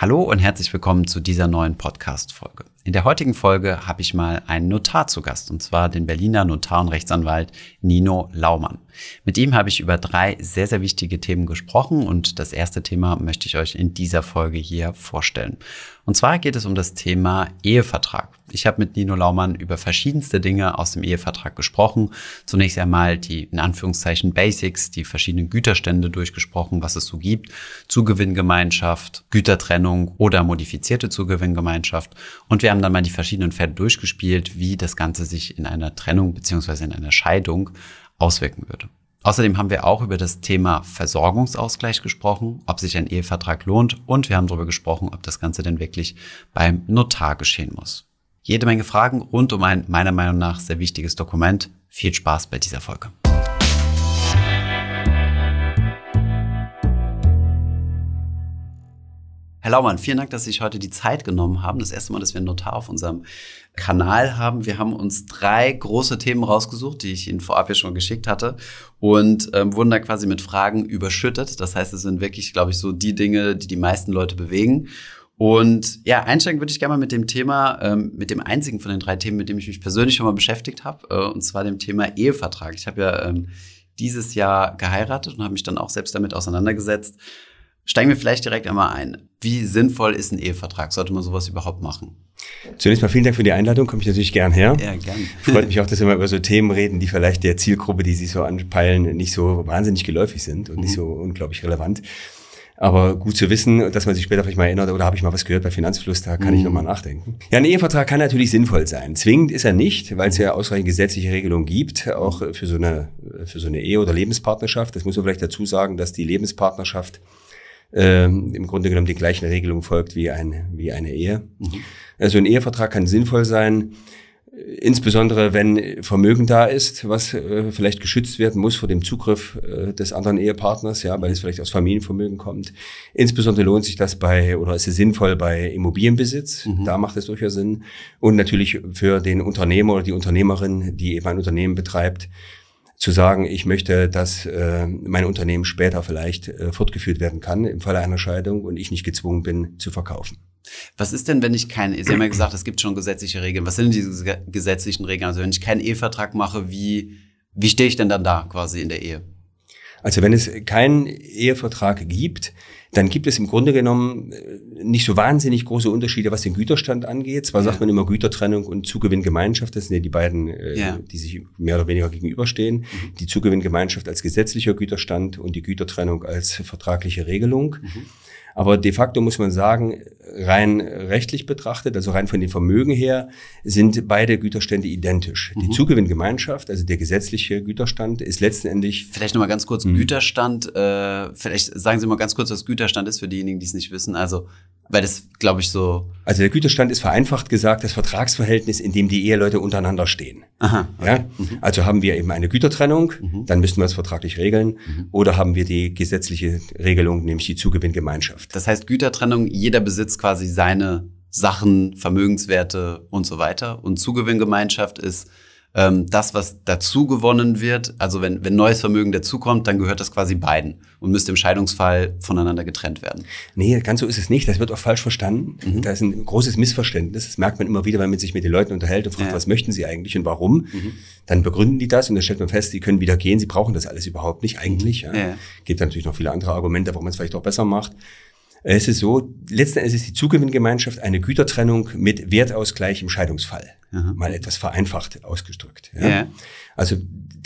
Hallo und herzlich willkommen zu dieser neuen Podcast-Folge. In der heutigen Folge habe ich mal einen Notar zu Gast, und zwar den Berliner Notar und Rechtsanwalt Nino Laumann. Mit ihm habe ich über drei sehr, sehr wichtige Themen gesprochen, und das erste Thema möchte ich euch in dieser Folge hier vorstellen. Und zwar geht es um das Thema Ehevertrag. Ich habe mit Nino Laumann über verschiedenste Dinge aus dem Ehevertrag gesprochen. Zunächst einmal die, in Anführungszeichen, Basics, die verschiedenen Güterstände durchgesprochen, was es so gibt. Zugewinngemeinschaft, Gütertrennung oder modifizierte Zugewinngemeinschaft. Und wir haben dann mal die verschiedenen Fälle durchgespielt, wie das Ganze sich in einer Trennung bzw. in einer Scheidung auswirken würde. Außerdem haben wir auch über das Thema Versorgungsausgleich gesprochen, ob sich ein Ehevertrag lohnt, und wir haben darüber gesprochen, ob das Ganze denn wirklich beim Notar geschehen muss. Jede Menge Fragen rund um ein meiner Meinung nach sehr wichtiges Dokument. Viel Spaß bei dieser Folge. Herr Laumann, vielen Dank, dass Sie sich heute die Zeit genommen haben. Das erste Mal, dass wir einen Notar auf unserem Kanal haben. Wir haben uns drei große Themen rausgesucht, die ich Ihnen vorab ja schon geschickt hatte, und wurden da quasi mit Fragen überschüttet. Das heißt, es sind wirklich, glaube ich, so die Dinge, die die meisten Leute bewegen. Und ja, einsteigen würde ich gerne mal mit dem Thema, mit dem einzigen von den drei Themen, mit dem ich mich persönlich schon mal beschäftigt habe, und zwar dem Thema Ehevertrag. Ich habe ja dieses Jahr geheiratet und habe mich dann auch selbst damit auseinandergesetzt. Steigen wir vielleicht direkt einmal ein. Wie sinnvoll ist ein Ehevertrag? Sollte man sowas überhaupt machen? Zunächst mal vielen Dank für die Einladung. Komme ich natürlich gern her. Ja, gern. Freut mich auch, dass wir mal über so Themen reden, die vielleicht der Zielgruppe, die Sie so anpeilen, nicht so wahnsinnig geläufig sind und nicht so unglaublich relevant. Aber gut zu wissen, dass man sich später vielleicht mal erinnert, oder habe ich mal was gehört bei Finanzfluss, da kann ich nochmal nachdenken. Ja, ein Ehevertrag kann natürlich sinnvoll sein. Zwingend ist er nicht, weil es ja ausreichend gesetzliche Regelungen gibt, auch für so eine Ehe- oder Lebenspartnerschaft. Das muss man vielleicht dazu sagen, dass die Lebenspartnerschaft im Grunde genommen die gleichen Regelungen folgt wie eine Ehe. Mhm. Also ein Ehevertrag kann sinnvoll sein, insbesondere wenn Vermögen da ist, was vielleicht geschützt werden muss vor dem Zugriff des anderen Ehepartners, ja, weil es vielleicht aus Familienvermögen kommt. Insbesondere lohnt sich das ist es sinnvoll bei Immobilienbesitz, da macht es durchaus Sinn. Und natürlich für den Unternehmer oder die Unternehmerin, die eben ein Unternehmen betreibt, zu sagen, ich möchte, dass mein Unternehmen später vielleicht fortgeführt werden kann im Falle einer Scheidung und ich nicht gezwungen bin zu verkaufen. Was ist denn, wenn ich Sie haben ja gesagt, es gibt schon gesetzliche Regeln. Was sind diese gesetzlichen Regeln? Also wenn ich keinen Ehevertrag mache, wie stehe ich denn dann da quasi in der Ehe? Also wenn es keinen Ehevertrag gibt, dann gibt es im Grunde genommen nicht so wahnsinnig große Unterschiede, was den Güterstand angeht. Zwar sagt man immer Gütertrennung und Zugewinngemeinschaft, das sind ja die beiden, die sich mehr oder weniger gegenüberstehen. Mhm. Die Zugewinngemeinschaft als gesetzlicher Güterstand und die Gütertrennung als vertragliche Regelung. Mhm. Aber de facto muss man sagen, rein rechtlich betrachtet, also rein von den Vermögen her, sind beide Güterstände identisch. Die Zugewinngemeinschaft, also der gesetzliche Güterstand, ist letztendlich... Vielleicht nochmal ganz kurz, Güterstand, vielleicht sagen Sie mal ganz kurz, was Güterstand ist für diejenigen, die es nicht wissen, also... Weil das, glaube ich, so... Also der Güterstand ist vereinfacht gesagt das Vertragsverhältnis, in dem die Eheleute untereinander stehen. Aha, okay. Ja? Also haben wir eben eine Gütertrennung, dann müssten wir es vertraglich regeln. Oder haben wir die gesetzliche Regelung, nämlich die Zugewinngemeinschaft. Das heißt Gütertrennung, jeder besitzt quasi seine Sachen, Vermögenswerte und so weiter. Und Zugewinngemeinschaft ist... das, was dazu gewonnen wird, also wenn neues Vermögen dazukommt, dann gehört das quasi beiden und müsste im Scheidungsfall voneinander getrennt werden. Nee, ganz so ist es nicht. Das wird auch falsch verstanden. Mhm. Da ist ein großes Missverständnis. Das merkt man immer wieder, wenn man sich mit den Leuten unterhält und fragt, was möchten sie eigentlich und warum? Mhm. Dann begründen die das und dann stellt man fest, sie können wieder gehen, sie brauchen das alles überhaupt nicht eigentlich. Ja. Ja. Gibt natürlich noch viele andere Argumente, warum man es vielleicht auch besser macht. Es ist so, letzten Endes ist die Zugewinngemeinschaft eine Gütertrennung mit Wertausgleich im Scheidungsfall. Aha. Mal etwas vereinfacht ausgedrückt. Ja? Ja. Also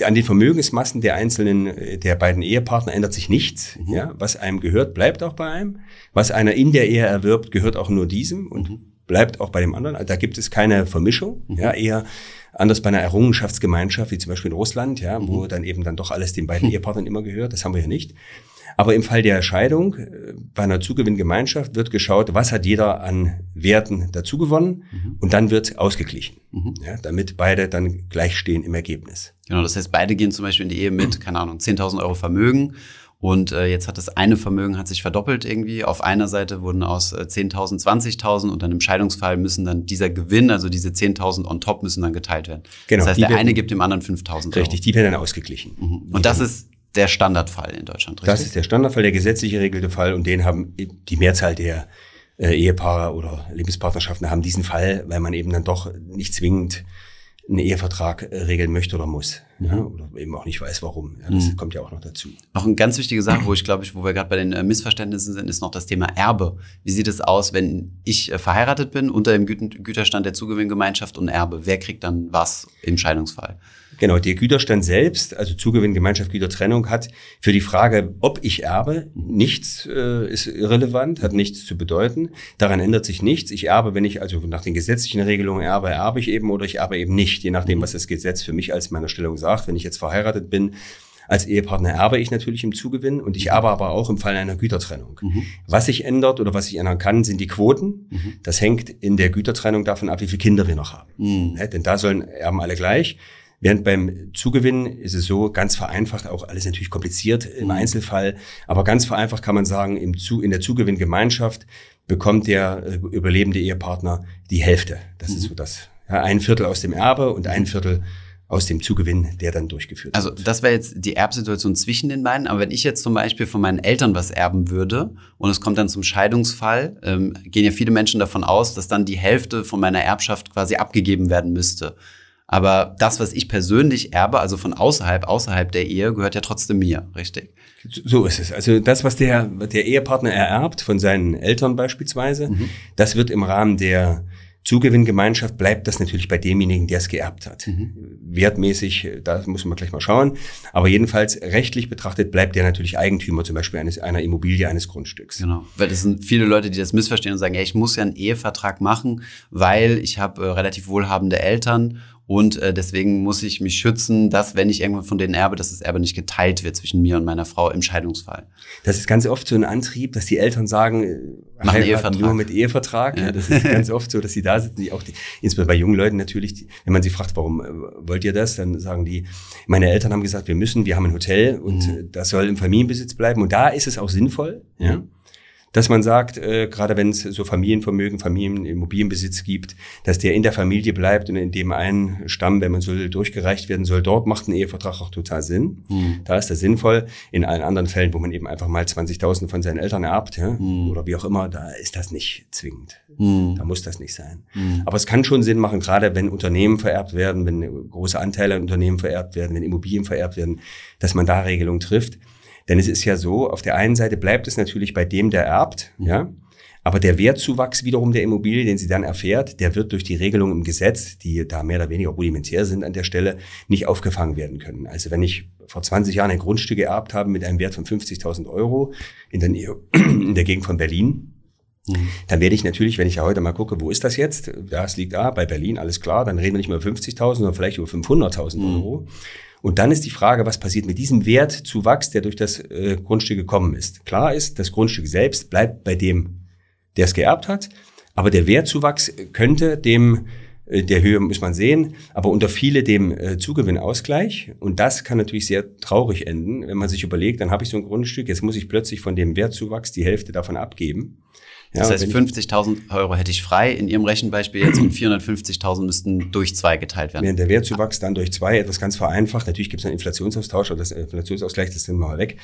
an den Vermögensmassen der beiden Ehepartner ändert sich nichts. Mhm. Ja? Was einem gehört, bleibt auch bei einem. Was einer in der Ehe erwirbt, gehört auch nur diesem und bleibt auch bei dem anderen. Also da gibt es keine Vermischung. Mhm. Ja? Eher anders bei einer Errungenschaftsgemeinschaft, wie zum Beispiel in Russland, ja, wo dann eben dann doch alles den beiden Ehepartnern immer gehört. Das haben wir hier nicht. Aber im Fall der Scheidung, bei einer Zugewinngemeinschaft, wird geschaut, was hat jeder an Werten dazugewonnen, und dann wird ausgeglichen, ja, damit beide dann gleich stehen im Ergebnis. Genau, das heißt, beide gehen zum Beispiel in die Ehe mit, keine Ahnung, 10.000 Euro Vermögen, und jetzt hat das eine Vermögen sich verdoppelt irgendwie. Auf einer Seite wurden aus 10.000 20.000, und dann im Scheidungsfall müssen dann dieser Gewinn, also diese 10.000 on top, müssen dann geteilt werden. Genau, das heißt, der eine gibt dem anderen 5.000 Euro. Richtig, die werden dann ausgeglichen. Mhm. Und das ist... der Standardfall in Deutschland, richtig? Das ist der Standardfall, der gesetzlich geregelte Fall, und den haben die Mehrzahl der Ehepaare oder Lebenspartnerschaften haben diesen Fall, weil man eben dann doch nicht zwingend einen Ehevertrag regeln möchte oder muss. Mhm. Ja, oder eben auch nicht weiß, warum. Ja, das kommt ja auch noch dazu. Noch eine ganz wichtige Sache, wo wir gerade bei den Missverständnissen sind, ist noch das Thema Erbe. Wie sieht es aus, wenn ich verheiratet bin, unter dem Güterstand der Zugewinngemeinschaft und Erbe? Wer kriegt dann was im Scheidungsfall? Genau, der Güterstand selbst, also Zugewinngemeinschaft, Gütertrennung, hat für die Frage, ob ich erbe, nichts, ist irrelevant, hat nichts zu bedeuten. Daran ändert sich nichts. Ich erbe, wenn ich also nach den gesetzlichen Regelungen erbe, erbe ich eben oder ich erbe eben nicht, je nachdem, was das Gesetz für mich als meiner Stellung sagt. Wenn ich jetzt verheiratet bin, als Ehepartner erbe ich natürlich im Zugewinn und ich erbe aber auch im Fall einer Gütertrennung. Mhm. Was sich ändert oder was sich ändern kann, sind die Quoten. Mhm. Das hängt in der Gütertrennung davon ab, wie viele Kinder wir noch haben. Mhm. Ja, denn da sollen Erben alle gleich. Während beim Zugewinn ist es so, ganz vereinfacht, auch alles natürlich kompliziert im Einzelfall, aber ganz vereinfacht kann man sagen, in der Zugewinngemeinschaft bekommt der überlebende Ehepartner die Hälfte. Das ist so das, ja, ein Viertel aus dem Erbe und ein Viertel aus dem Zugewinn, der dann durchgeführt wird. Also das wäre jetzt die Erbsituation zwischen den beiden. Aber wenn ich jetzt zum Beispiel von meinen Eltern was erben würde und es kommt dann zum Scheidungsfall, gehen ja viele Menschen davon aus, dass dann die Hälfte von meiner Erbschaft quasi abgegeben werden müsste. Aber das, was ich persönlich erbe, also von außerhalb der Ehe, gehört ja trotzdem mir, richtig? So ist es. Also das, was der Ehepartner ererbt, von seinen Eltern beispielsweise, das wird im Rahmen der Zugewinngemeinschaft, bleibt das natürlich bei demjenigen, der es geerbt hat. Mhm. Wertmäßig, da muss man gleich mal schauen. Aber jedenfalls rechtlich betrachtet bleibt der natürlich Eigentümer, zum Beispiel einer Immobilie, eines Grundstücks. Genau, weil das sind viele Leute, die das missverstehen und sagen, ja, ich muss ja einen Ehevertrag machen, weil ich habe relativ wohlhabende Eltern und deswegen muss ich mich schützen, dass, wenn ich irgendwann von denen erbe, dass das Erbe nicht geteilt wird zwischen mir und meiner Frau im Scheidungsfall. Das ist ganz oft so ein Antrieb, dass die Eltern sagen, mach einen Ehevertrag. Nur mit Ehevertrag. Ja. Ja, das ist ganz oft so, dass sie da sitzen, die auch, insbesondere bei jungen Leuten natürlich, wenn man sie fragt, warum wollt ihr das, dann sagen die, meine Eltern haben gesagt, wir haben ein Hotel und das soll im Familienbesitz bleiben. Und da ist es auch sinnvoll, ja, dass man sagt, gerade wenn es so Familienvermögen, Familienimmobilienbesitz gibt, dass der in der Familie bleibt und in dem einen Stamm, wenn man so durchgereicht werden soll, dort macht ein Ehevertrag auch total Sinn. Mhm. Da ist das sinnvoll. In allen anderen Fällen, wo man eben einfach mal 20.000 von seinen Eltern erbt, ja, oder wie auch immer, da ist das nicht zwingend. Mhm. Da muss das nicht sein. Mhm. Aber es kann schon Sinn machen, gerade wenn Unternehmen vererbt werden, wenn große Anteile an Unternehmen vererbt werden, wenn Immobilien vererbt werden, dass man da Regelungen trifft. Denn es ist ja so, auf der einen Seite bleibt es natürlich bei dem, der erbt, ja, aber der Wertzuwachs wiederum der Immobilie, den sie dann erfährt, der wird durch die Regelungen im Gesetz, die da mehr oder weniger rudimentär sind an der Stelle, nicht aufgefangen werden können. Also wenn ich vor 20 Jahren ein Grundstück geerbt habe mit einem Wert von 50.000 Euro in der Gegend von Berlin, dann werde ich natürlich, wenn ich ja heute mal gucke, wo ist das jetzt? Das liegt da bei Berlin, alles klar, dann reden wir nicht mehr über 50.000, sondern vielleicht über 500.000 Euro. Und dann ist die Frage, was passiert mit diesem Wertzuwachs, der durch das Grundstück gekommen ist. Klar ist, das Grundstück selbst bleibt bei dem, der es geerbt hat. Aber der Wertzuwachs könnte dem, der Höhe muss man sehen, aber unter viele dem Zugewinnausgleich. Und das kann natürlich sehr traurig enden, wenn man sich überlegt, dann habe ich so ein Grundstück, jetzt muss ich plötzlich von dem Wertzuwachs die Hälfte davon abgeben. Ja, das heißt, 50.000 Euro hätte ich frei in Ihrem Rechenbeispiel jetzt und 450.000 müssten durch 2 geteilt werden. Während der Wertzuwachs dann durch 2, etwas ganz vereinfacht. Natürlich gibt es einen Inflationsaustausch oder das Inflationsausgleich, das sind wir mal weg.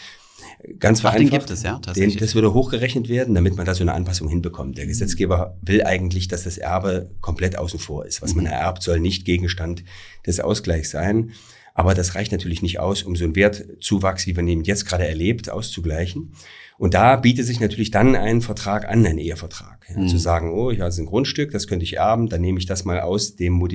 Ganz vereinfacht. Den gibt es, ja, tatsächlich. Das würde hochgerechnet werden, damit man da so eine Anpassung hinbekommt. Der Gesetzgeber will eigentlich, dass das Erbe komplett außen vor ist. Was man ererbt, soll nicht Gegenstand des Ausgleichs sein. Aber das reicht natürlich nicht aus, um so einen Wertzuwachs, wie man ihn jetzt gerade erlebt, auszugleichen. Und da bietet sich natürlich dann ein Vertrag an, ein Ehevertrag. Ja, zu sagen, oh, ich habe ein Grundstück, das könnte ich erben, dann nehme ich das mal aus dem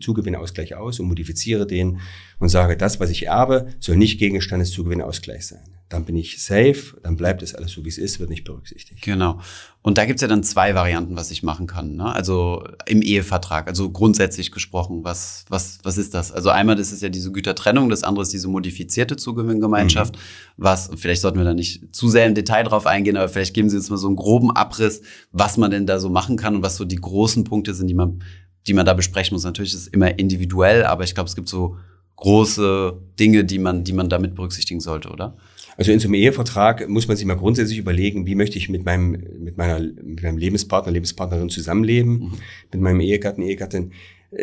Zugewinnausgleich aus und modifiziere den und sage, das, was ich erbe, soll nicht Gegenstand des Zugewinnausgleichs sein. Dann bin ich safe, dann bleibt es alles so, wie es ist, wird nicht berücksichtigt. Genau. Und da gibt es ja dann 2 Varianten, was ich machen kann, ne? Also im Ehevertrag, also grundsätzlich gesprochen, was ist das? Also einmal, das ist ja diese Gütertrennung, das andere ist diese modifizierte Zugewinngemeinschaft, was, vielleicht sollten wir da nicht zu sehr im Detail drauf eingehen, aber vielleicht geben Sie uns mal so einen groben Abriss, was man denn da so machen kann und was so die großen Punkte sind, die man da besprechen muss. Natürlich ist es immer individuell, aber ich glaube, es gibt so große Dinge, die man damit berücksichtigen sollte, oder? Also in so einem Ehevertrag muss man sich mal grundsätzlich überlegen, wie möchte ich mit meinem Lebenspartner, Lebenspartnerin zusammenleben, mit meinem Ehegatten, Ehegattin.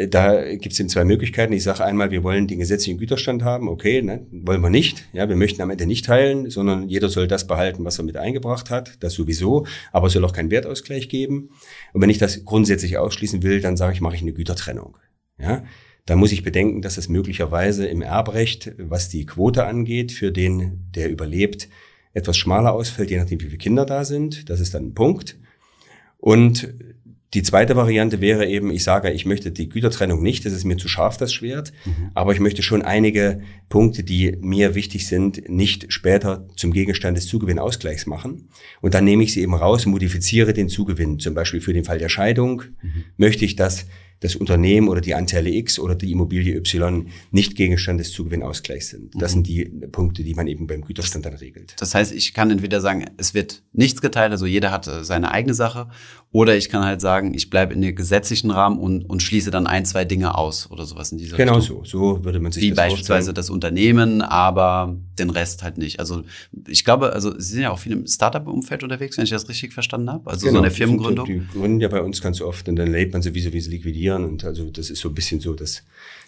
Da gibt es eben zwei Möglichkeiten. Ich sage einmal, wir wollen den gesetzlichen Güterstand haben. Okay, ne, wollen wir nicht. Ja, wir möchten am Ende nicht teilen, sondern jeder soll das behalten, was er mit eingebracht hat. Das sowieso. Aber es soll auch keinen Wertausgleich geben. Und wenn ich das grundsätzlich ausschließen will, dann sage ich, mache ich eine Gütertrennung. Ja, da muss ich bedenken, dass das möglicherweise im Erbrecht, was die Quote angeht, für den, der überlebt, etwas schmaler ausfällt, je nachdem, wie viele Kinder da sind. Das ist dann ein Punkt. Und die zweite Variante wäre eben, ich sage, ich möchte die Gütertrennung nicht, das ist mir zu scharf, das Schwert, aber ich möchte schon einige Punkte, die mir wichtig sind, nicht später zum Gegenstand des Zugewinnausgleichs machen. Und dann nehme ich sie eben raus und modifiziere den Zugewinn. Zum Beispiel für den Fall der Scheidung möchte ich, dass das Unternehmen oder die Anteile X oder die Immobilie Y nicht Gegenstand des Zugewinnausgleichs sind. Das sind die Punkte, die man eben beim Güterstand dann regelt. Das heißt, ich kann entweder sagen, es wird nichts geteilt, also jeder hat seine eigene Sache, oder ich kann halt sagen, ich bleibe in dem gesetzlichen Rahmen und schließe dann ein, zwei Dinge aus oder sowas in dieser Richtung. Genau so, so würde man sich das vorstellen. Wie beispielsweise das Unternehmen, aber den Rest halt nicht. Also ich glaube, also Sie sind ja auch viel im Startup-Umfeld unterwegs, wenn ich das richtig verstanden habe, also genau, so in der Firmengründung. Die gründen ja bei uns ganz oft und dann lädt man sowieso, wie sie liquidieren. Und also das ist so ein bisschen so das,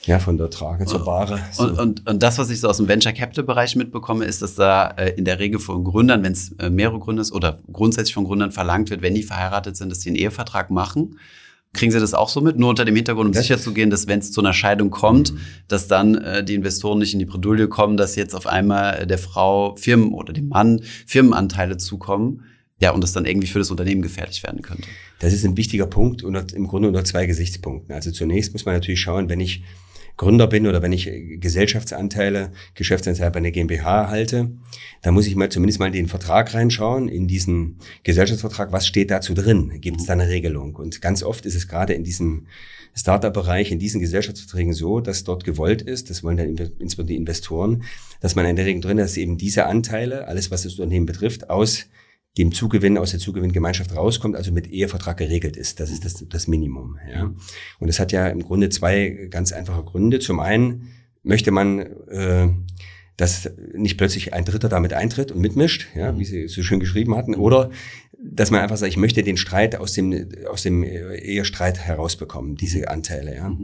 ja, von der Trage zur Bahre. So. Und das, was ich so aus dem Venture-Capital-Bereich mitbekomme, ist, dass da in der Regel von Gründern, wenn es mehrere Gründer ist oder grundsätzlich von Gründern verlangt wird, wenn die verheiratet sind, dass die einen Ehevertrag machen. Kriegen Sie das auch so mit? Nur unter dem Hintergrund, um sicherzugehen, dass wenn es zu einer Scheidung kommt, dass dann die Investoren nicht in die Bredouille kommen, dass jetzt auf einmal der Frau Firmen oder dem Mann Firmenanteile zukommen. Ja, und das dann irgendwie für das Unternehmen gefährlich werden könnte. Das ist ein wichtiger Punkt und im Grunde unter zwei Gesichtspunkten. Also zunächst muss man natürlich schauen, wenn ich Gründer bin oder wenn ich Gesellschaftsanteile, Geschäftsanteile bei einer GmbH halte, dann muss ich mal zumindest mal in den Vertrag reinschauen, in diesen Gesellschaftsvertrag, was steht dazu drin? Gibt es da eine Regelung? Und ganz oft ist es gerade in diesem Startup-Bereich, in diesen Gesellschaftsverträgen so, dass dort gewollt ist, das wollen dann insbesondere die Investoren, dass man in der Regel drin ist, dass eben diese Anteile, alles was das Unternehmen betrifft, aus dem Zugewinn, aus der Zugewinngemeinschaft rauskommt, also mit Ehevertrag geregelt ist. Das ist das Minimum. Ja. Und das hat ja im Grunde zwei ganz einfache Gründe. Zum einen möchte man, dass nicht plötzlich ein Dritter damit eintritt und mitmischt, ja, wie Sie so schön geschrieben hatten, oder dass man einfach sagt, ich möchte den Streit aus dem Ehestreit herausbekommen, diese Anteile. Ja.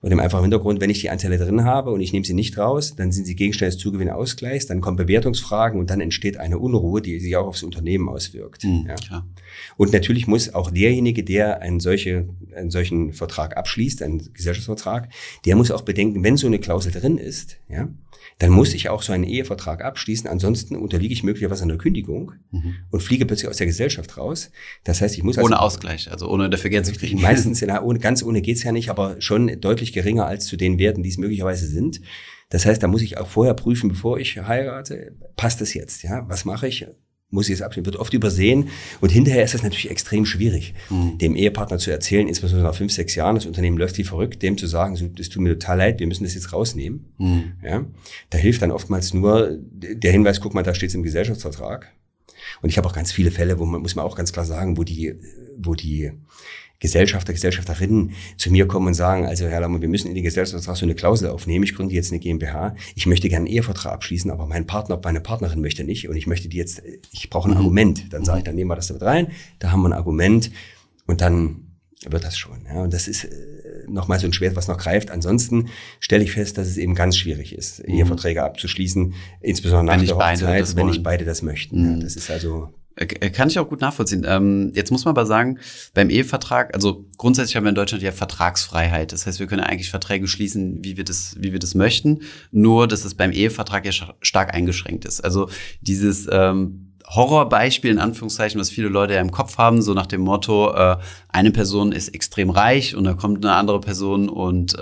Und im einfachen Hintergrund, wenn ich die Anteile drin habe und ich nehme sie nicht raus, dann sind sie Gegenstand des Zugewinnausgleichs, dann kommen Bewertungsfragen und dann entsteht eine Unruhe, die sich auch aufs Unternehmen auswirkt. Ja. Klar. Und natürlich muss auch derjenige, der einen solchen Vertrag abschließt, einen Gesellschaftsvertrag, der muss auch bedenken, wenn so eine Klausel drin ist, ja, dann muss ich auch so einen Ehevertrag abschließen, ansonsten unterliege ich möglicherweise einer Kündigung und fliege plötzlich aus der Gesellschaft raus. Das heißt, ich muss ohne Ausgleich, also ohne dafür Geld zu kriegen. Meistens, ganz ohne geht's ja nicht, aber schon deutlich geringer als zu den Werten, die es möglicherweise sind. Das heißt, da muss ich auch vorher prüfen, bevor ich heirate, passt das jetzt, ja? Was mache ich? Muss ich es abschließen? Wird oft übersehen. Und hinterher ist das natürlich extrem schwierig, dem Ehepartner zu erzählen, insbesondere nach 5, 6 Jahren, das Unternehmen läuft wie verrückt, dem zu sagen, so, das tut mir total leid, wir müssen das jetzt rausnehmen. Ja? Da hilft dann oftmals nur der Hinweis, guck mal, da steht es im Gesellschaftsvertrag. Und ich habe auch ganz viele Fälle, muss man auch ganz klar sagen, wo die Gesellschafter, Gesellschafterinnen zu mir kommen und sagen, also Herr Laumann, wir müssen in den Gesellschaftsvertrag so eine Klausel aufnehmen, ich gründe jetzt eine GmbH, ich möchte gerne einen Ehevertrag abschließen, aber mein Partner, meine Partnerin möchte nicht und ich möchte die jetzt, ich brauche ein Argument. Dann sage ich, dann nehmen wir das damit rein, da haben wir ein Argument und dann wird das schon. Ja. Und das ist nochmal so ein Schwert, was noch greift. Ansonsten stelle ich fest, dass es eben ganz schwierig ist, Eheverträge abzuschließen, insbesondere nach der Hochzeit, wenn nicht beide das möchten. Ja, das ist also... Kann ich auch gut nachvollziehen. Jetzt muss man aber sagen, beim Ehevertrag, also grundsätzlich haben wir in Deutschland ja Vertragsfreiheit. Das heißt, wir können eigentlich Verträge schließen, wie wir das möchten. Nur, dass es beim Ehevertrag ja stark eingeschränkt ist. Also dieses Horrorbeispiel, in Anführungszeichen, was viele Leute ja im Kopf haben, so nach dem Motto, eine Person ist extrem reich und dann kommt eine andere Person und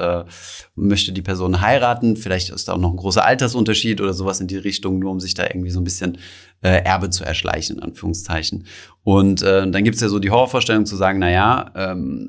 möchte die Person heiraten. Vielleicht ist da auch noch ein großer Altersunterschied oder sowas in die Richtung, nur um sich da irgendwie so ein bisschen Erbe zu erschleichen, in Anführungszeichen. Und dann gibt's ja so die Horrorvorstellung zu sagen, naja,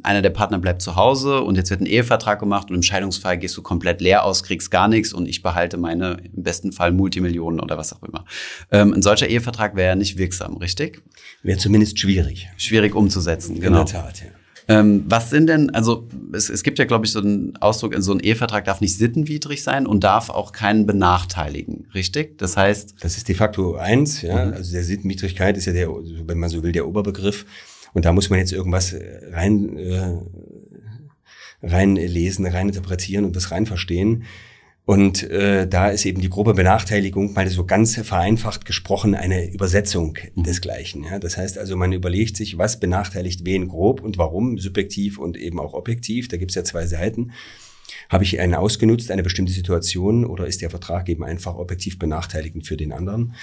einer der Partner bleibt zu Hause und jetzt wird ein Ehevertrag gemacht und im Scheidungsfall gehst du komplett leer aus, kriegst gar nichts und ich behalte meine, im besten Fall, Multimillionen oder was auch immer. Ein solcher Ehevertrag wäre ja nicht wirksam, richtig? Wäre zumindest schwierig. Schwierig umzusetzen, genau. In der Tat, ja. Was sind denn, also es gibt ja, glaube ich, so einen Ausdruck, so ein Ehevertrag darf nicht sittenwidrig sein und darf auch keinen benachteiligen, richtig? Das heißt... Das ist de facto eins, ja, also der Sittenwidrigkeit ist ja der, wenn man so will, der Oberbegriff und da muss man jetzt irgendwas rein reinlesen, rein interpretieren und das rein verstehen. Und da ist eben die grobe Benachteiligung, mal so ganz vereinfacht gesprochen, eine Übersetzung desgleichen. Ja? Das heißt also, man überlegt sich, was benachteiligt wen grob und warum, subjektiv und eben auch objektiv. Da gibt es ja zwei Seiten. Habe ich einen ausgenutzt, eine bestimmte Situation, oder ist der Vertrag eben einfach objektiv benachteiligend für den anderen?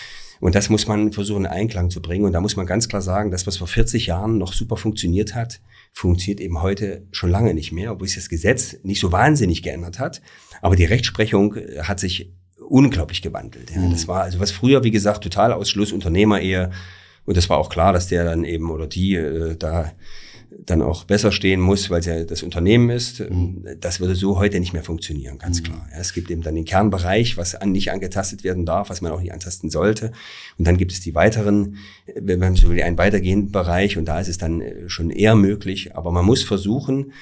Und das muss man versuchen, in Einklang zu bringen. Und da muss man ganz klar sagen, das, was vor 40 Jahren noch super funktioniert hat, funktioniert eben heute schon lange nicht mehr, obwohl sich das Gesetz nicht so wahnsinnig geändert hat. Aber die Rechtsprechung hat sich unglaublich gewandelt. Ja, das war also, was früher, wie gesagt, Totalausschluss, Unternehmer-Ehe. Und das war auch klar, dass der dann eben oder die da dann auch besser stehen muss, weil es ja das Unternehmen ist. Das würde so heute nicht mehr funktionieren, ganz klar. Ja, es gibt eben dann den Kernbereich, was nicht angetastet werden darf, was man auch nicht antasten sollte. Und dann gibt es die weiteren, wenn man so will, einen weitergehenden Bereich. Und da ist es dann schon eher möglich. Aber man muss versuchen,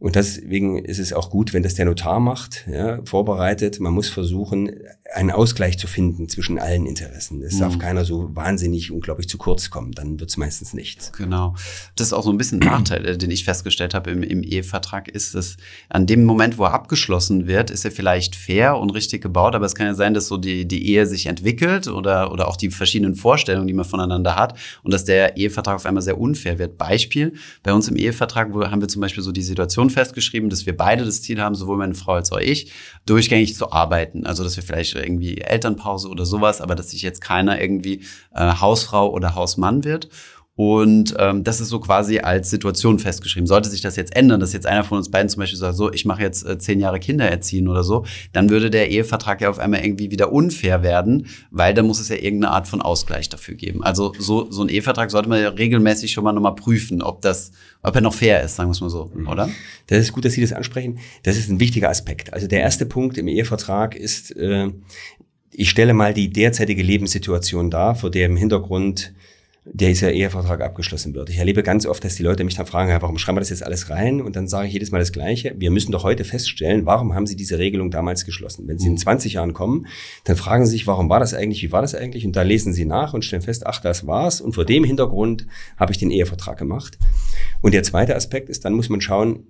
und deswegen ist es auch gut, wenn das der Notar macht, ja, vorbereitet. Man muss versuchen, einen Ausgleich zu finden zwischen allen Interessen. Es darf keiner so wahnsinnig, unglaublich zu kurz kommen. Dann wird's meistens nichts. Genau. Das ist auch so ein bisschen ein Nachteil, den ich festgestellt habe im Ehevertrag, ist, dass an dem Moment, wo er abgeschlossen wird, ist er vielleicht fair und richtig gebaut. Aber es kann ja sein, dass so die Ehe sich entwickelt oder auch die verschiedenen Vorstellungen, die man voneinander hat. Und dass der Ehevertrag auf einmal sehr unfair wird. Beispiel, bei uns im Ehevertrag haben wir zum Beispiel so die Situation festgeschrieben, dass wir beide das Ziel haben, sowohl meine Frau als auch ich, durchgängig zu arbeiten. Also, dass wir vielleicht irgendwie Elternpause oder sowas, aber dass sich jetzt keiner irgendwie Hausfrau oder Hausmann wird. Und das ist so quasi als Situation festgeschrieben. Sollte sich das jetzt ändern, dass jetzt einer von uns beiden zum Beispiel sagt, so, ich mache jetzt 10 Jahre Kinder erziehen oder so, dann würde der Ehevertrag ja auf einmal irgendwie wieder unfair werden, weil da muss es ja irgendeine Art von Ausgleich dafür geben. Also so ein Ehevertrag sollte man ja regelmäßig schon mal nochmal prüfen, ob er noch fair ist, sagen wir es mal so, oder? Das ist gut, dass Sie das ansprechen. Das ist ein wichtiger Aspekt. Also der erste Punkt im Ehevertrag ist, ich stelle mal die derzeitige Lebenssituation dar, vor der im Hintergrund der ist ja Ehevertrag abgeschlossen wird. Ich erlebe ganz oft, dass die Leute mich dann fragen, warum schreiben wir das jetzt alles rein? Und dann sage ich jedes Mal das Gleiche. Wir müssen doch heute feststellen, warum haben Sie diese Regelung damals geschlossen? Wenn Sie in 20 Jahren kommen, dann fragen Sie sich, warum war das eigentlich, wie war das eigentlich? Und dann lesen Sie nach und stellen fest, ach, das war's. Und vor dem Hintergrund habe ich den Ehevertrag gemacht. Und der zweite Aspekt ist, dann muss man schauen,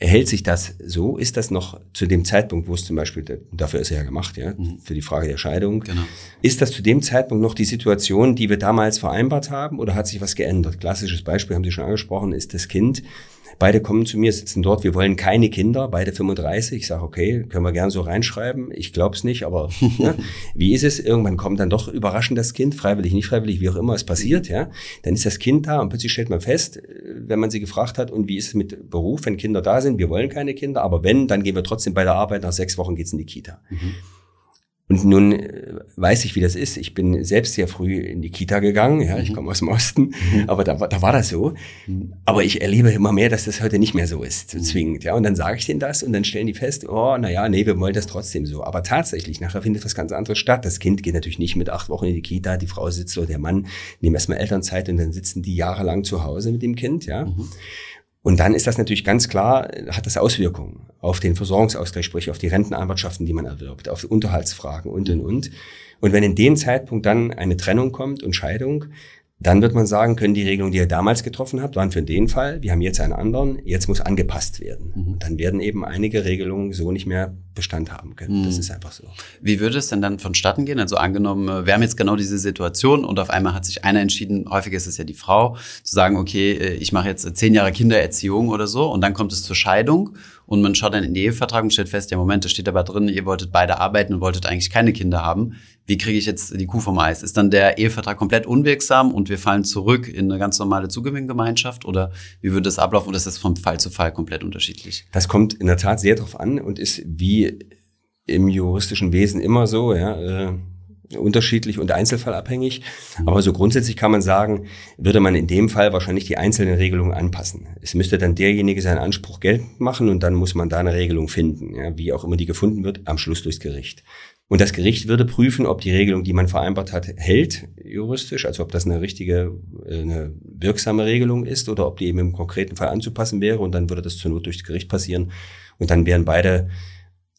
erhält sich das so? Ist das noch zu dem Zeitpunkt, wo es zum Beispiel, dafür ist er ja gemacht, ja, für die Frage der Scheidung. Genau. Ist das zu dem Zeitpunkt noch die Situation, die wir damals vereinbart haben, oder hat sich was geändert? Klassisches Beispiel, haben Sie schon angesprochen, ist das Kind. Beide kommen zu mir, sitzen dort, wir wollen keine Kinder, beide 35. Ich sage, okay, können wir gerne so reinschreiben. Ich glaube es nicht, aber ne? Wie ist es? Irgendwann kommt dann doch überraschend das Kind, freiwillig, nicht freiwillig, wie auch immer es passiert. Ja, dann ist das Kind da und plötzlich stellt man fest, wenn man sie gefragt hat, und wie ist es mit Beruf, wenn Kinder da sind? Wir wollen keine Kinder, aber wenn, dann gehen wir trotzdem bei der Arbeit, nach 6 Wochen geht's in die Kita. Und nun weiß ich, wie das ist. Ich bin selbst sehr früh in die Kita gegangen. Ja, ich komme aus dem Osten, aber da war das so. Aber ich erlebe immer mehr, dass das heute nicht mehr so ist, so zwingend. Ja, und dann sage ich denen das und dann stellen die fest, oh, naja, nee, wir wollen das trotzdem so. Aber tatsächlich, nachher findet was ganz anderes statt. Das Kind geht natürlich nicht mit 8 Wochen in die Kita, die Frau sitzt oder der Mann, nehmen erstmal Elternzeit und dann sitzen die jahrelang zu Hause mit dem Kind, ja. Und dann ist das natürlich ganz klar, hat das Auswirkungen auf den Versorgungsausgleich, sprich auf die Rentenanwartschaften, die man erwirbt, auf Unterhaltsfragen und. Und wenn in dem Zeitpunkt dann eine Trennung kommt und Scheidung, dann wird man sagen können, die Regelungen, die ihr damals getroffen habt, waren für den Fall, wir haben jetzt einen anderen, jetzt muss angepasst werden. Und dann werden eben einige Regelungen so nicht mehr Bestand haben können. Das ist einfach so. Wie würde es denn dann vonstatten gehen? Also angenommen, wir haben jetzt genau diese Situation und auf einmal hat sich einer entschieden, häufig ist es ja die Frau, zu sagen, okay, ich mache jetzt 10 Jahre Kindererziehung oder so, und dann kommt es zur Scheidung. Und man schaut dann in den Ehevertrag und stellt fest, ja Moment, da steht aber drin, ihr wolltet beide arbeiten und wolltet eigentlich keine Kinder haben. Wie kriege ich jetzt die Kuh vom Eis? Ist dann der Ehevertrag komplett unwirksam und wir fallen zurück in eine ganz normale Zugewinngemeinschaft? Oder wie würde das ablaufen? Oder ist das von Fall zu Fall komplett unterschiedlich? Das kommt in der Tat sehr drauf an und ist wie im juristischen Wesen immer so, ja, unterschiedlich und einzelfallabhängig. Aber so grundsätzlich kann man sagen, würde man in dem Fall wahrscheinlich die einzelnen Regelungen anpassen. Es müsste dann derjenige seinen Anspruch geltend machen und dann muss man da eine Regelung finden, ja, wie auch immer die gefunden wird, am Schluss durchs Gericht. Und das Gericht würde prüfen, ob die Regelung, die man vereinbart hat, hält juristisch, also ob das eine richtige, eine wirksame Regelung ist oder ob die eben im konkreten Fall anzupassen wäre, und dann würde das zur Not durchs Gericht passieren und dann wären beide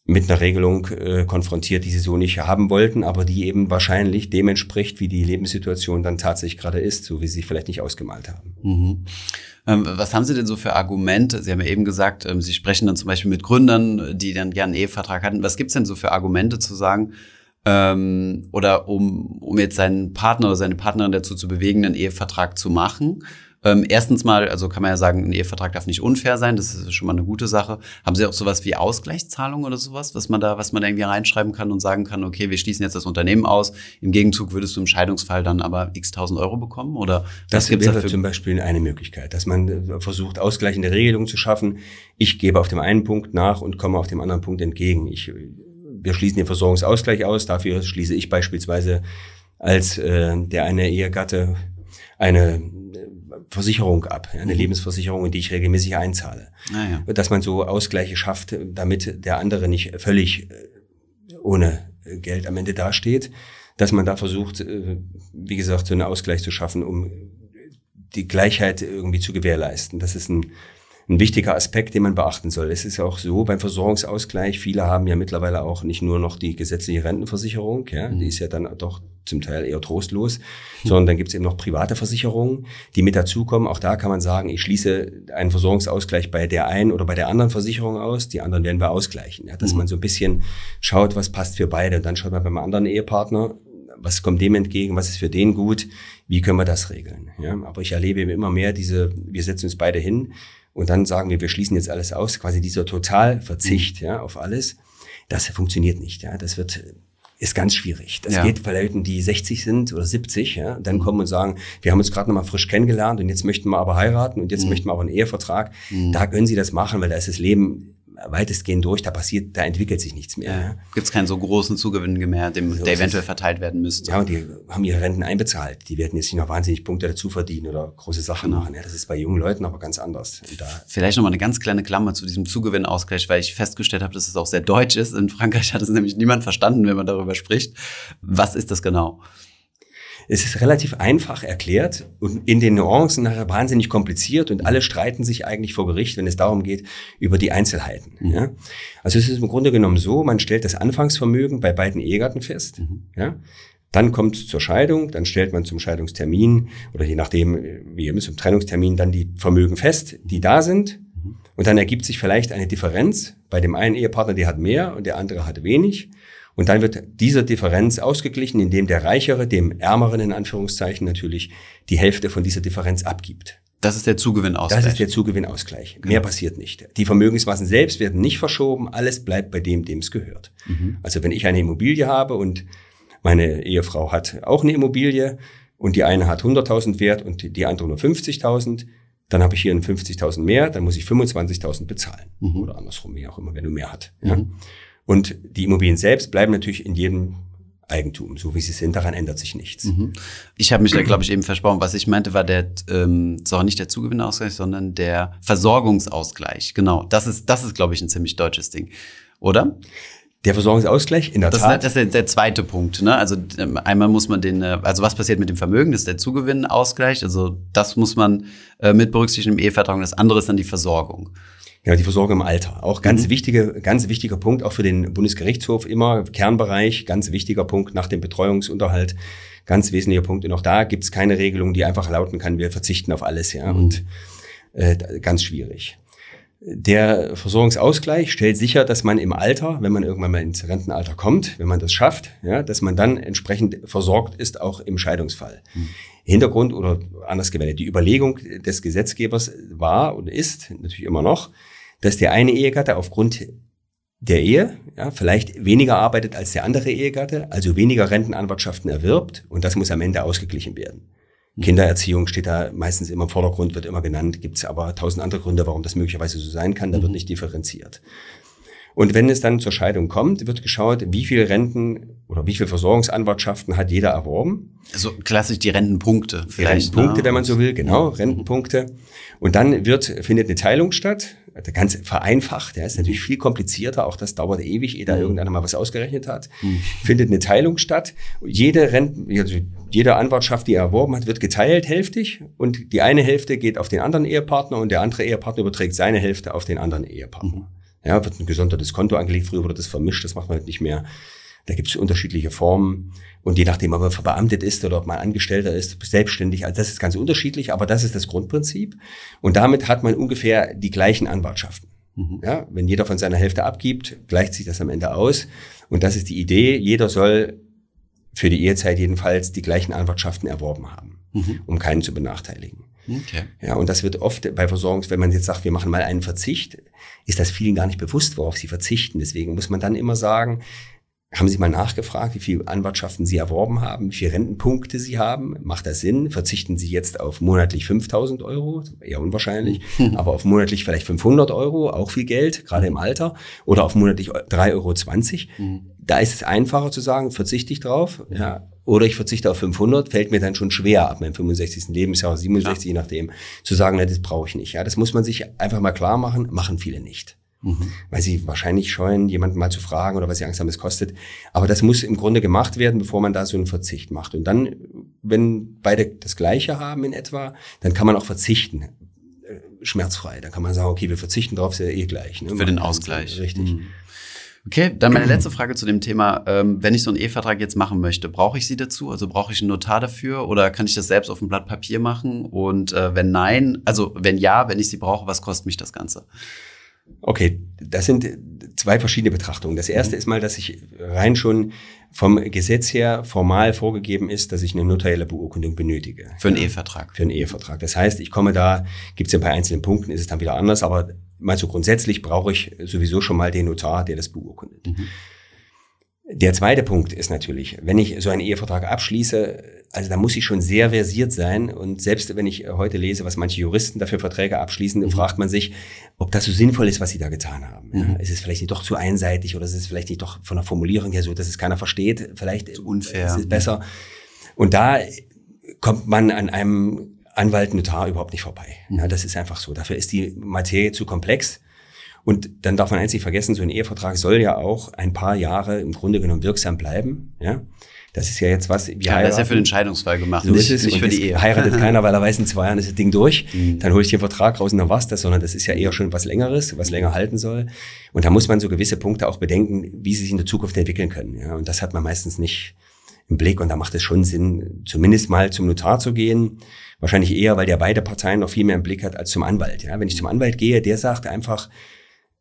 mit einer Regelung konfrontiert, die sie so nicht haben wollten, aber die eben wahrscheinlich dem entspricht, wie die Lebenssituation dann tatsächlich gerade ist, so wie sie sich vielleicht nicht ausgemalt haben. Mhm. Was haben Sie denn so für Argumente? Sie haben ja eben gesagt, Sie sprechen dann zum Beispiel mit Gründern, die dann gerne einen Ehevertrag hatten. Was gibt es denn so für Argumente zu sagen, oder um jetzt seinen Partner oder seine Partnerin dazu zu bewegen, einen Ehevertrag zu machen? Erstens mal, also kann man ja sagen, ein Ehevertrag darf nicht unfair sein, das ist schon mal eine gute Sache. Haben Sie auch sowas wie Ausgleichszahlung oder sowas, was man da irgendwie reinschreiben kann und sagen kann, okay, wir schließen jetzt das Unternehmen aus, im Gegenzug würdest du im Scheidungsfall dann aber x 1.000 Euro bekommen? Oder das wäre dafür zum Beispiel eine Möglichkeit, dass man versucht, ausgleichende Regelungen zu schaffen. Ich gebe auf dem einen Punkt nach und komme auf dem anderen Punkt entgegen. Wir schließen den Versorgungsausgleich aus, dafür schließe ich beispielsweise als der eine Ehegatte eine Versicherung ab, eine Lebensversicherung, in die ich regelmäßig einzahle. Ah, ja. Dass man so Ausgleiche schafft, damit der andere nicht völlig ohne Geld am Ende dasteht. Dass man da versucht, wie gesagt, so einen Ausgleich zu schaffen, um die Gleichheit irgendwie zu gewährleisten. Das ist ein wichtiger Aspekt, den man beachten soll. Es ist ja auch so, beim Versorgungsausgleich, viele haben ja mittlerweile auch nicht nur noch die gesetzliche Rentenversicherung, ja, die ist ja dann doch zum Teil eher trostlos, sondern dann gibt es eben noch private Versicherungen, die mit dazukommen. Auch da kann man sagen, ich schließe einen Versorgungsausgleich bei der einen oder bei der anderen Versicherung aus, die anderen werden wir ausgleichen. Ja, dass man so ein bisschen schaut, was passt für beide. Und dann schaut man beim anderen Ehepartner, was kommt dem entgegen, was ist für den gut, wie können wir das regeln. Ja, aber ich erlebe eben immer mehr wir setzen uns beide hin und dann sagen wir schließen jetzt alles aus, quasi dieser Totalverzicht ja, auf alles. Das funktioniert nicht. Ja, das ist ganz schwierig. Das geht bei Leuten, die 60 sind oder 70, ja, dann kommen und sagen, wir haben uns gerade nochmal frisch kennengelernt und jetzt möchten wir aber heiraten und jetzt möchten wir aber einen Ehevertrag. Da können sie das machen, weil da ist das Leben weitestgehend durch, da entwickelt sich nichts mehr. Ja. Gibt es keinen so großen Zugewinn mehr, der eventuell verteilt werden müsste. Ja, und die haben ihre Renten einbezahlt. Die werden jetzt nicht noch wahnsinnig Punkte dazu verdienen oder große Sachen machen. Ja, das ist bei jungen Leuten aber ganz anders. Und da vielleicht nochmal eine ganz kleine Klammer zu diesem Zugewinnausgleich, weil ich festgestellt habe, dass es auch sehr deutsch ist. In Frankreich hat es nämlich niemand verstanden, wenn man darüber spricht. Was ist das genau? Es ist relativ einfach erklärt und in den Nuancen nachher wahnsinnig kompliziert und alle streiten sich eigentlich vor Gericht, wenn es darum geht, über die Einzelheiten. Ja? Also es ist im Grunde genommen so, man stellt das Anfangsvermögen bei beiden Ehegatten fest, ja? Dann kommt es zur Scheidung, dann stellt man zum Scheidungstermin oder je nachdem, wie ihr müsst, zum Trennungstermin dann die Vermögen fest, die da sind. Und dann ergibt sich vielleicht eine Differenz bei dem einen Ehepartner, der hat mehr und der andere hat wenig. Und dann wird diese Differenz ausgeglichen, indem der Reichere dem Ärmeren in Anführungszeichen natürlich die Hälfte von dieser Differenz abgibt. Das ist der Zugewinnausgleich. Das ist der Zugewinnausgleich. Genau. Mehr passiert nicht. Die Vermögensmassen selbst werden nicht verschoben. Alles bleibt bei dem es gehört. Also wenn ich eine Immobilie habe und meine Ehefrau hat auch eine Immobilie und die eine hat 100.000 wert und die andere nur 50.000, dann habe ich hier einen 50.000 mehr, dann muss ich 25.000 bezahlen. Oder andersrum, wie auch immer, wenn du mehr hast. Ja. Und die Immobilien selbst bleiben natürlich in jedem Eigentum, so wie sie sind, daran ändert sich nichts. Ich habe mich da, glaube ich, eben versprochen. Was ich meinte, war nicht der Zugewinnausgleich, sondern der Versorgungsausgleich. Genau, das ist, glaube ich, ein ziemlich deutsches Ding, oder? Der Versorgungsausgleich, in der Tat. Das ist der zweite Punkt. Ne? Also einmal muss man was passiert mit dem Vermögen, das ist der Zugewinnausgleich. Also das muss man mit berücksichtigen im Ehevertrag. Und das andere ist dann die Versorgung. Ja, die Versorgung im Alter. Auch ganz wichtiger Punkt, auch für den Bundesgerichtshof immer, Kernbereich, ganz wichtiger Punkt nach dem Betreuungsunterhalt, ganz wesentlicher Punkt. Und auch da gibt's keine Regelung, die einfach lauten kann, wir verzichten auf alles, ja, und ganz schwierig. Der Versorgungsausgleich stellt sicher, dass man im Alter, wenn man irgendwann mal ins Rentenalter kommt, wenn man das schafft, ja, dass man dann entsprechend versorgt ist, auch im Scheidungsfall. Hintergrund oder anders gewendet, die Überlegung des Gesetzgebers war und ist natürlich immer noch, dass der eine Ehegatte aufgrund der Ehe vielleicht weniger arbeitet als der andere Ehegatte, also weniger Rentenanwartschaften erwirbt und das muss am Ende ausgeglichen werden. Kindererziehung steht da meistens immer im Vordergrund, wird immer genannt, gibt es aber 1000 andere Gründe, warum das möglicherweise so sein kann, da wird nicht differenziert. Und wenn es dann zur Scheidung kommt, wird geschaut, wie viel Renten oder wie viel Versorgungsanwartschaften hat jeder erworben. Also klassisch die Rentenpunkte vielleicht. Die Rentenpunkte, wenn man so will, genau, Rentenpunkte. Und dann findet eine Teilung statt, ganz vereinfacht, ja, ist natürlich viel komplizierter, auch das dauert ewig, ehe da irgendeiner mal was ausgerechnet hat. Findet eine Teilung statt, jede Anwartschaft, die er erworben hat, wird geteilt, hälftig, und die eine Hälfte geht auf den anderen Ehepartner und der andere Ehepartner überträgt seine Hälfte auf den anderen Ehepartner. Ja, wird ein gesondertes Konto angelegt, früher wurde das vermischt, das macht man halt nicht mehr. Da gibt es unterschiedliche Formen und je nachdem, ob man verbeamtet ist oder ob man Angestellter ist, selbstständig, also das ist ganz unterschiedlich, aber das ist das Grundprinzip und damit hat man ungefähr die gleichen Anwartschaften. Mhm. Ja, wenn jeder von seiner Hälfte abgibt, gleicht sich das am Ende aus und das ist die Idee, jeder soll für die Ehezeit jedenfalls die gleichen Anwartschaften erworben haben, mhm, um keinen zu benachteiligen. Okay. Ja, und das wird oft bei Versorgungs, wenn man jetzt sagt, wir machen mal einen Verzicht, ist das vielen gar nicht bewusst, worauf sie verzichten. Deswegen muss man dann immer sagen, haben Sie mal nachgefragt, wie viele Anwartschaften Sie erworben haben, wie viele Rentenpunkte Sie haben? Macht das Sinn? Verzichten Sie jetzt auf monatlich 5.000 Euro? Eher unwahrscheinlich. Aber auf monatlich vielleicht 500 Euro, auch viel Geld, gerade im Alter. Oder auf monatlich 3,20 Euro. Mhm. Da ist es einfacher zu sagen, verzichte ich drauf. Ja. Oder ich verzichte auf 500, fällt mir dann schon schwer ab meinem 65. Lebensjahr, 67, ja, je nachdem, zu sagen, na, das brauche ich nicht. Ja, das muss man sich einfach mal klar machen, machen viele nicht. Mhm. Weil sie wahrscheinlich scheuen, jemanden mal zu fragen oder weil sie Angst haben, es kostet. Aber das muss im Grunde gemacht werden, bevor man da so einen Verzicht macht. Und dann, wenn beide das Gleiche haben in etwa, dann kann man auch verzichten, schmerzfrei. Dann kann man sagen, okay, wir verzichten drauf, ist ja eh gleich. Ne? Für den Ausgleich. Richtig. Mhm. Okay, dann meine letzte Frage zu dem Thema. Wenn ich so einen Ehevertrag jetzt machen möchte, brauche ich Sie dazu? Also brauche ich einen Notar dafür oder kann ich das selbst auf ein Blatt Papier machen? Und wenn nein, also wenn ja, wenn ich Sie brauche, was kostet mich das Ganze? Okay, das sind zwei verschiedene Betrachtungen. Das erste ist mal, dass ich rein schon vom Gesetz her formal vorgegeben ist, dass ich eine notarielle Beurkundung benötige. Für einen Ehevertrag. Für einen Ehevertrag. Das heißt, ich komme da, gibt es ja bei einzelnen Punkten, ist es dann wieder anders, aber mal so grundsätzlich brauche ich sowieso schon mal den Notar, der das beurkundet. Mhm. Der zweite Punkt ist natürlich, wenn ich so einen Ehevertrag abschließe, also da muss ich schon sehr versiert sein und selbst wenn ich heute lese, was manche Juristen dafür Verträge abschließen, dann fragt man sich, ob das so sinnvoll ist, was sie da getan haben. Mhm. Ja, ist es vielleicht nicht doch zu einseitig oder ist es vielleicht nicht doch von der Formulierung her so, dass es keiner versteht, vielleicht ist es besser. Und da kommt man an einem Anwalt, Notar überhaupt nicht vorbei. Mhm. Ja, das ist einfach so, dafür ist die Materie zu komplex. Und dann darf man eins nicht vergessen, so ein Ehevertrag soll ja auch ein paar Jahre im Grunde genommen wirksam bleiben. Ja, das ist ja jetzt was. Wir heiraten, das ist ja für den Scheidungsfall gemacht, so ist es, nicht für die Ehe. Heiratet keiner, weil er weiß, in 2 Jahren ist das Ding durch. Mhm. Dann hole ich den Vertrag raus und dann war's das, sondern das ist ja eher schon was Längeres, was länger halten soll. Und da muss man so gewisse Punkte auch bedenken, wie sie sich in der Zukunft entwickeln können. Ja, und das hat man meistens nicht im Blick und da macht es schon Sinn, zumindest mal zum Notar zu gehen. Wahrscheinlich eher, weil der beide Parteien noch viel mehr im Blick hat als zum Anwalt. Ja, wenn ich zum Anwalt gehe, der sagt einfach,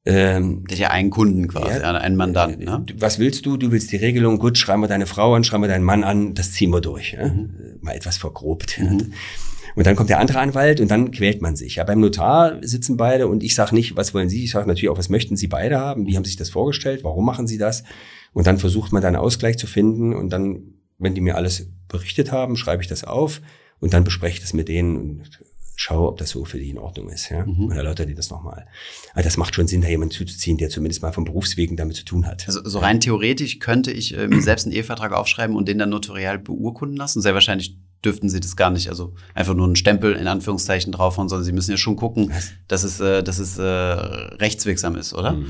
das ist ja einen Kunden quasi, ja, einen Mandanten. Ne? Was willst du? Du willst die Regelung, gut, schreib mal deine Frau an, schreib mal deinen Mann an, das ziehen wir durch. Ja? Mhm. Mal etwas vergrobt. Mhm. Ja. Und dann kommt der andere Anwalt und dann quält man sich. Ja, beim Notar sitzen beide und ich sage nicht, was wollen Sie? Ich sage natürlich auch, was möchten Sie beide haben? Wie haben Sie sich das vorgestellt? Warum machen Sie das? Und dann versucht man da einen Ausgleich zu finden und dann, wenn die mir alles berichtet haben, schreibe ich das auf und dann bespreche ich das mit denen und schau, ob das so für dich in Ordnung ist, ja. Mhm. Und erläutert dir das nochmal. Also das macht schon Sinn, da jemanden zuzuziehen, der zumindest mal vom Berufswegen damit zu tun hat. Also so rein theoretisch könnte ich mir selbst einen Ehevertrag aufschreiben und den dann notariell beurkunden lassen. Sehr wahrscheinlich dürften sie das gar nicht, also einfach nur einen Stempel in Anführungszeichen draufhauen, sondern sie müssen ja schon gucken, dass es rechtswirksam ist, oder? Mhm.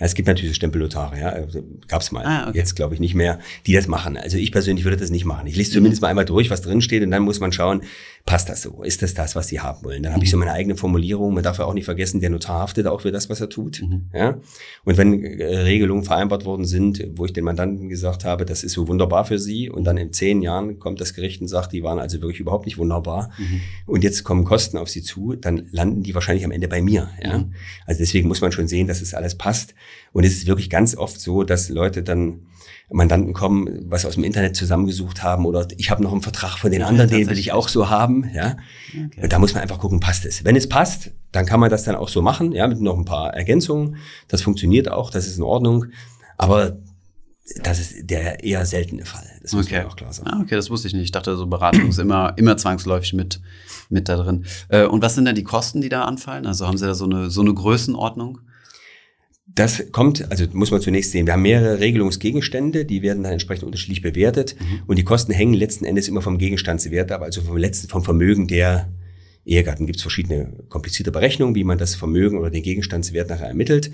Ja, es gibt natürlich Stempellotare, ja, also, gab's mal. Ah, okay. Jetzt glaube ich nicht mehr, die das machen. Also ich persönlich würde das nicht machen. Ich lese zumindest mal einmal durch, was drin steht und dann muss man schauen, passt das so? Ist das das, was sie haben wollen? Dann habe ich so meine eigene Formulierung. Man darf ja auch nicht vergessen, der Notar haftet auch für das, was er tut. Mhm. Ja? Und wenn Regelungen vereinbart worden sind, wo ich den Mandanten gesagt habe, das ist so wunderbar für sie und dann in 10 Jahren kommt das Gericht und sagt, die waren also wirklich überhaupt nicht wunderbar. Mhm. Und jetzt kommen Kosten auf sie zu, dann landen die wahrscheinlich am Ende bei mir. Ja? Mhm. Also deswegen muss man schon sehen, dass es alles passt. Und es ist wirklich ganz oft so, dass Leute dann Mandanten kommen, was aus dem Internet zusammengesucht haben oder ich habe noch einen Vertrag von den anderen, den will ich auch so haben. Ja? Okay. Und da muss man einfach gucken, passt es. Wenn es passt, dann kann man das dann auch so machen, ja, mit noch ein paar Ergänzungen. Das funktioniert auch, das ist in Ordnung. Aber das ist der eher seltene Fall. Das muss man auch klar sagen. Ah, okay, das wusste ich nicht. Ich dachte, so Beratung ist immer zwangsläufig mit da drin. Und was sind denn die Kosten, die da anfallen? Also haben Sie da so eine Größenordnung? Das kommt, also muss man zunächst sehen, wir haben mehrere Regelungsgegenstände, die werden dann entsprechend unterschiedlich bewertet. Mhm. Und die Kosten hängen letzten Endes immer vom Gegenstandswert ab, also vom Vermögen der Ehegatten. Gibt es verschiedene komplizierte Berechnungen, wie man das Vermögen oder den Gegenstandswert nachher ermittelt.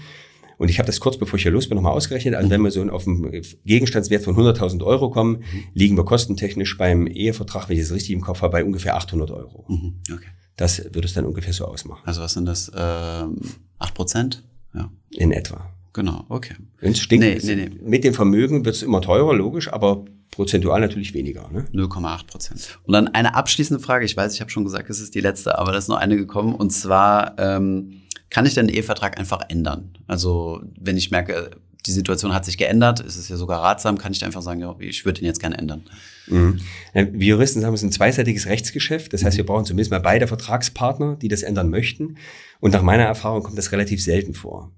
Und ich habe das kurz bevor ich hier los bin nochmal ausgerechnet. Also wenn wir so auf einen Gegenstandswert von 100.000 Euro kommen, liegen wir kostentechnisch beim Ehevertrag, wenn ich das richtig im Kopf habe, bei ungefähr 800 Euro. Mhm. Okay. Das würde es dann ungefähr so ausmachen. Also was sind das? 8%? Ja. In etwa. Genau, okay. Wenn's stinkt, nee. Mit dem Vermögen wird es immer teurer, logisch, aber prozentual natürlich weniger. Ne? 0,8%. Und dann eine abschließende Frage. Ich weiß, ich habe schon gesagt, es ist die letzte, aber da ist noch eine gekommen. Und zwar, kann ich denn den Ehevertrag einfach ändern? Also wenn ich merke, die Situation hat sich geändert, ist es ja sogar ratsam, kann ich einfach sagen, ja, ich würde den jetzt gerne ändern. Mhm. Wir Juristen sagen, es ist ein zweiseitiges Rechtsgeschäft. Das heißt, wir brauchen zumindest mal beide Vertragspartner, die das ändern möchten. Und nach meiner Erfahrung kommt das relativ selten vor,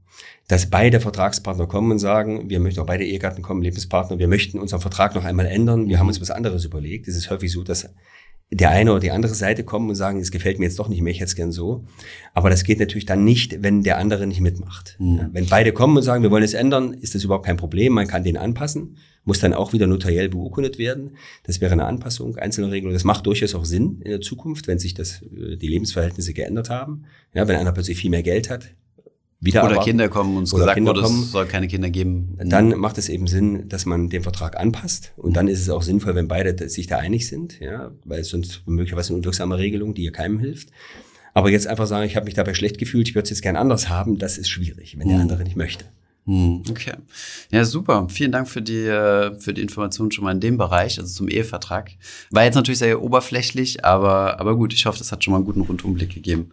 dass beide Vertragspartner kommen und sagen, wir möchten auch beide Ehegatten kommen, Lebenspartner, wir möchten unseren Vertrag noch einmal ändern, wir haben uns was anderes überlegt. Es ist häufig so, dass der eine oder die andere Seite kommen und sagen, es gefällt mir jetzt doch nicht mehr, ich hätte es gern so. Aber das geht natürlich dann nicht, wenn der andere nicht mitmacht. Mhm. Ja, wenn beide kommen und sagen, wir wollen es ändern, ist das überhaupt kein Problem, man kann den anpassen, muss dann auch wieder notariell beurkundet werden. Das wäre eine Anpassung einzelner Regelungen. Das macht durchaus auch Sinn in der Zukunft, wenn sich das, die Lebensverhältnisse geändert haben. Ja, wenn einer plötzlich viel mehr Geld hat, oder Kinder kommen und uns gesagt wurde, es soll keine Kinder geben. Dann macht es eben Sinn, dass man den Vertrag anpasst. Und dann ist es auch sinnvoll, wenn beide sich da einig sind, ja, weil sonst möglicherweise eine unwirksame Regelung, die ja keinem hilft. Aber jetzt einfach sagen, ich habe mich dabei schlecht gefühlt, ich würde es jetzt gern anders haben, das ist schwierig, wenn der andere nicht möchte. Okay. Ja, super. Vielen Dank für die Informationen schon mal in dem Bereich, also zum Ehevertrag. War jetzt natürlich sehr oberflächlich, aber gut, ich hoffe, das hat schon mal einen guten Rundumblick gegeben.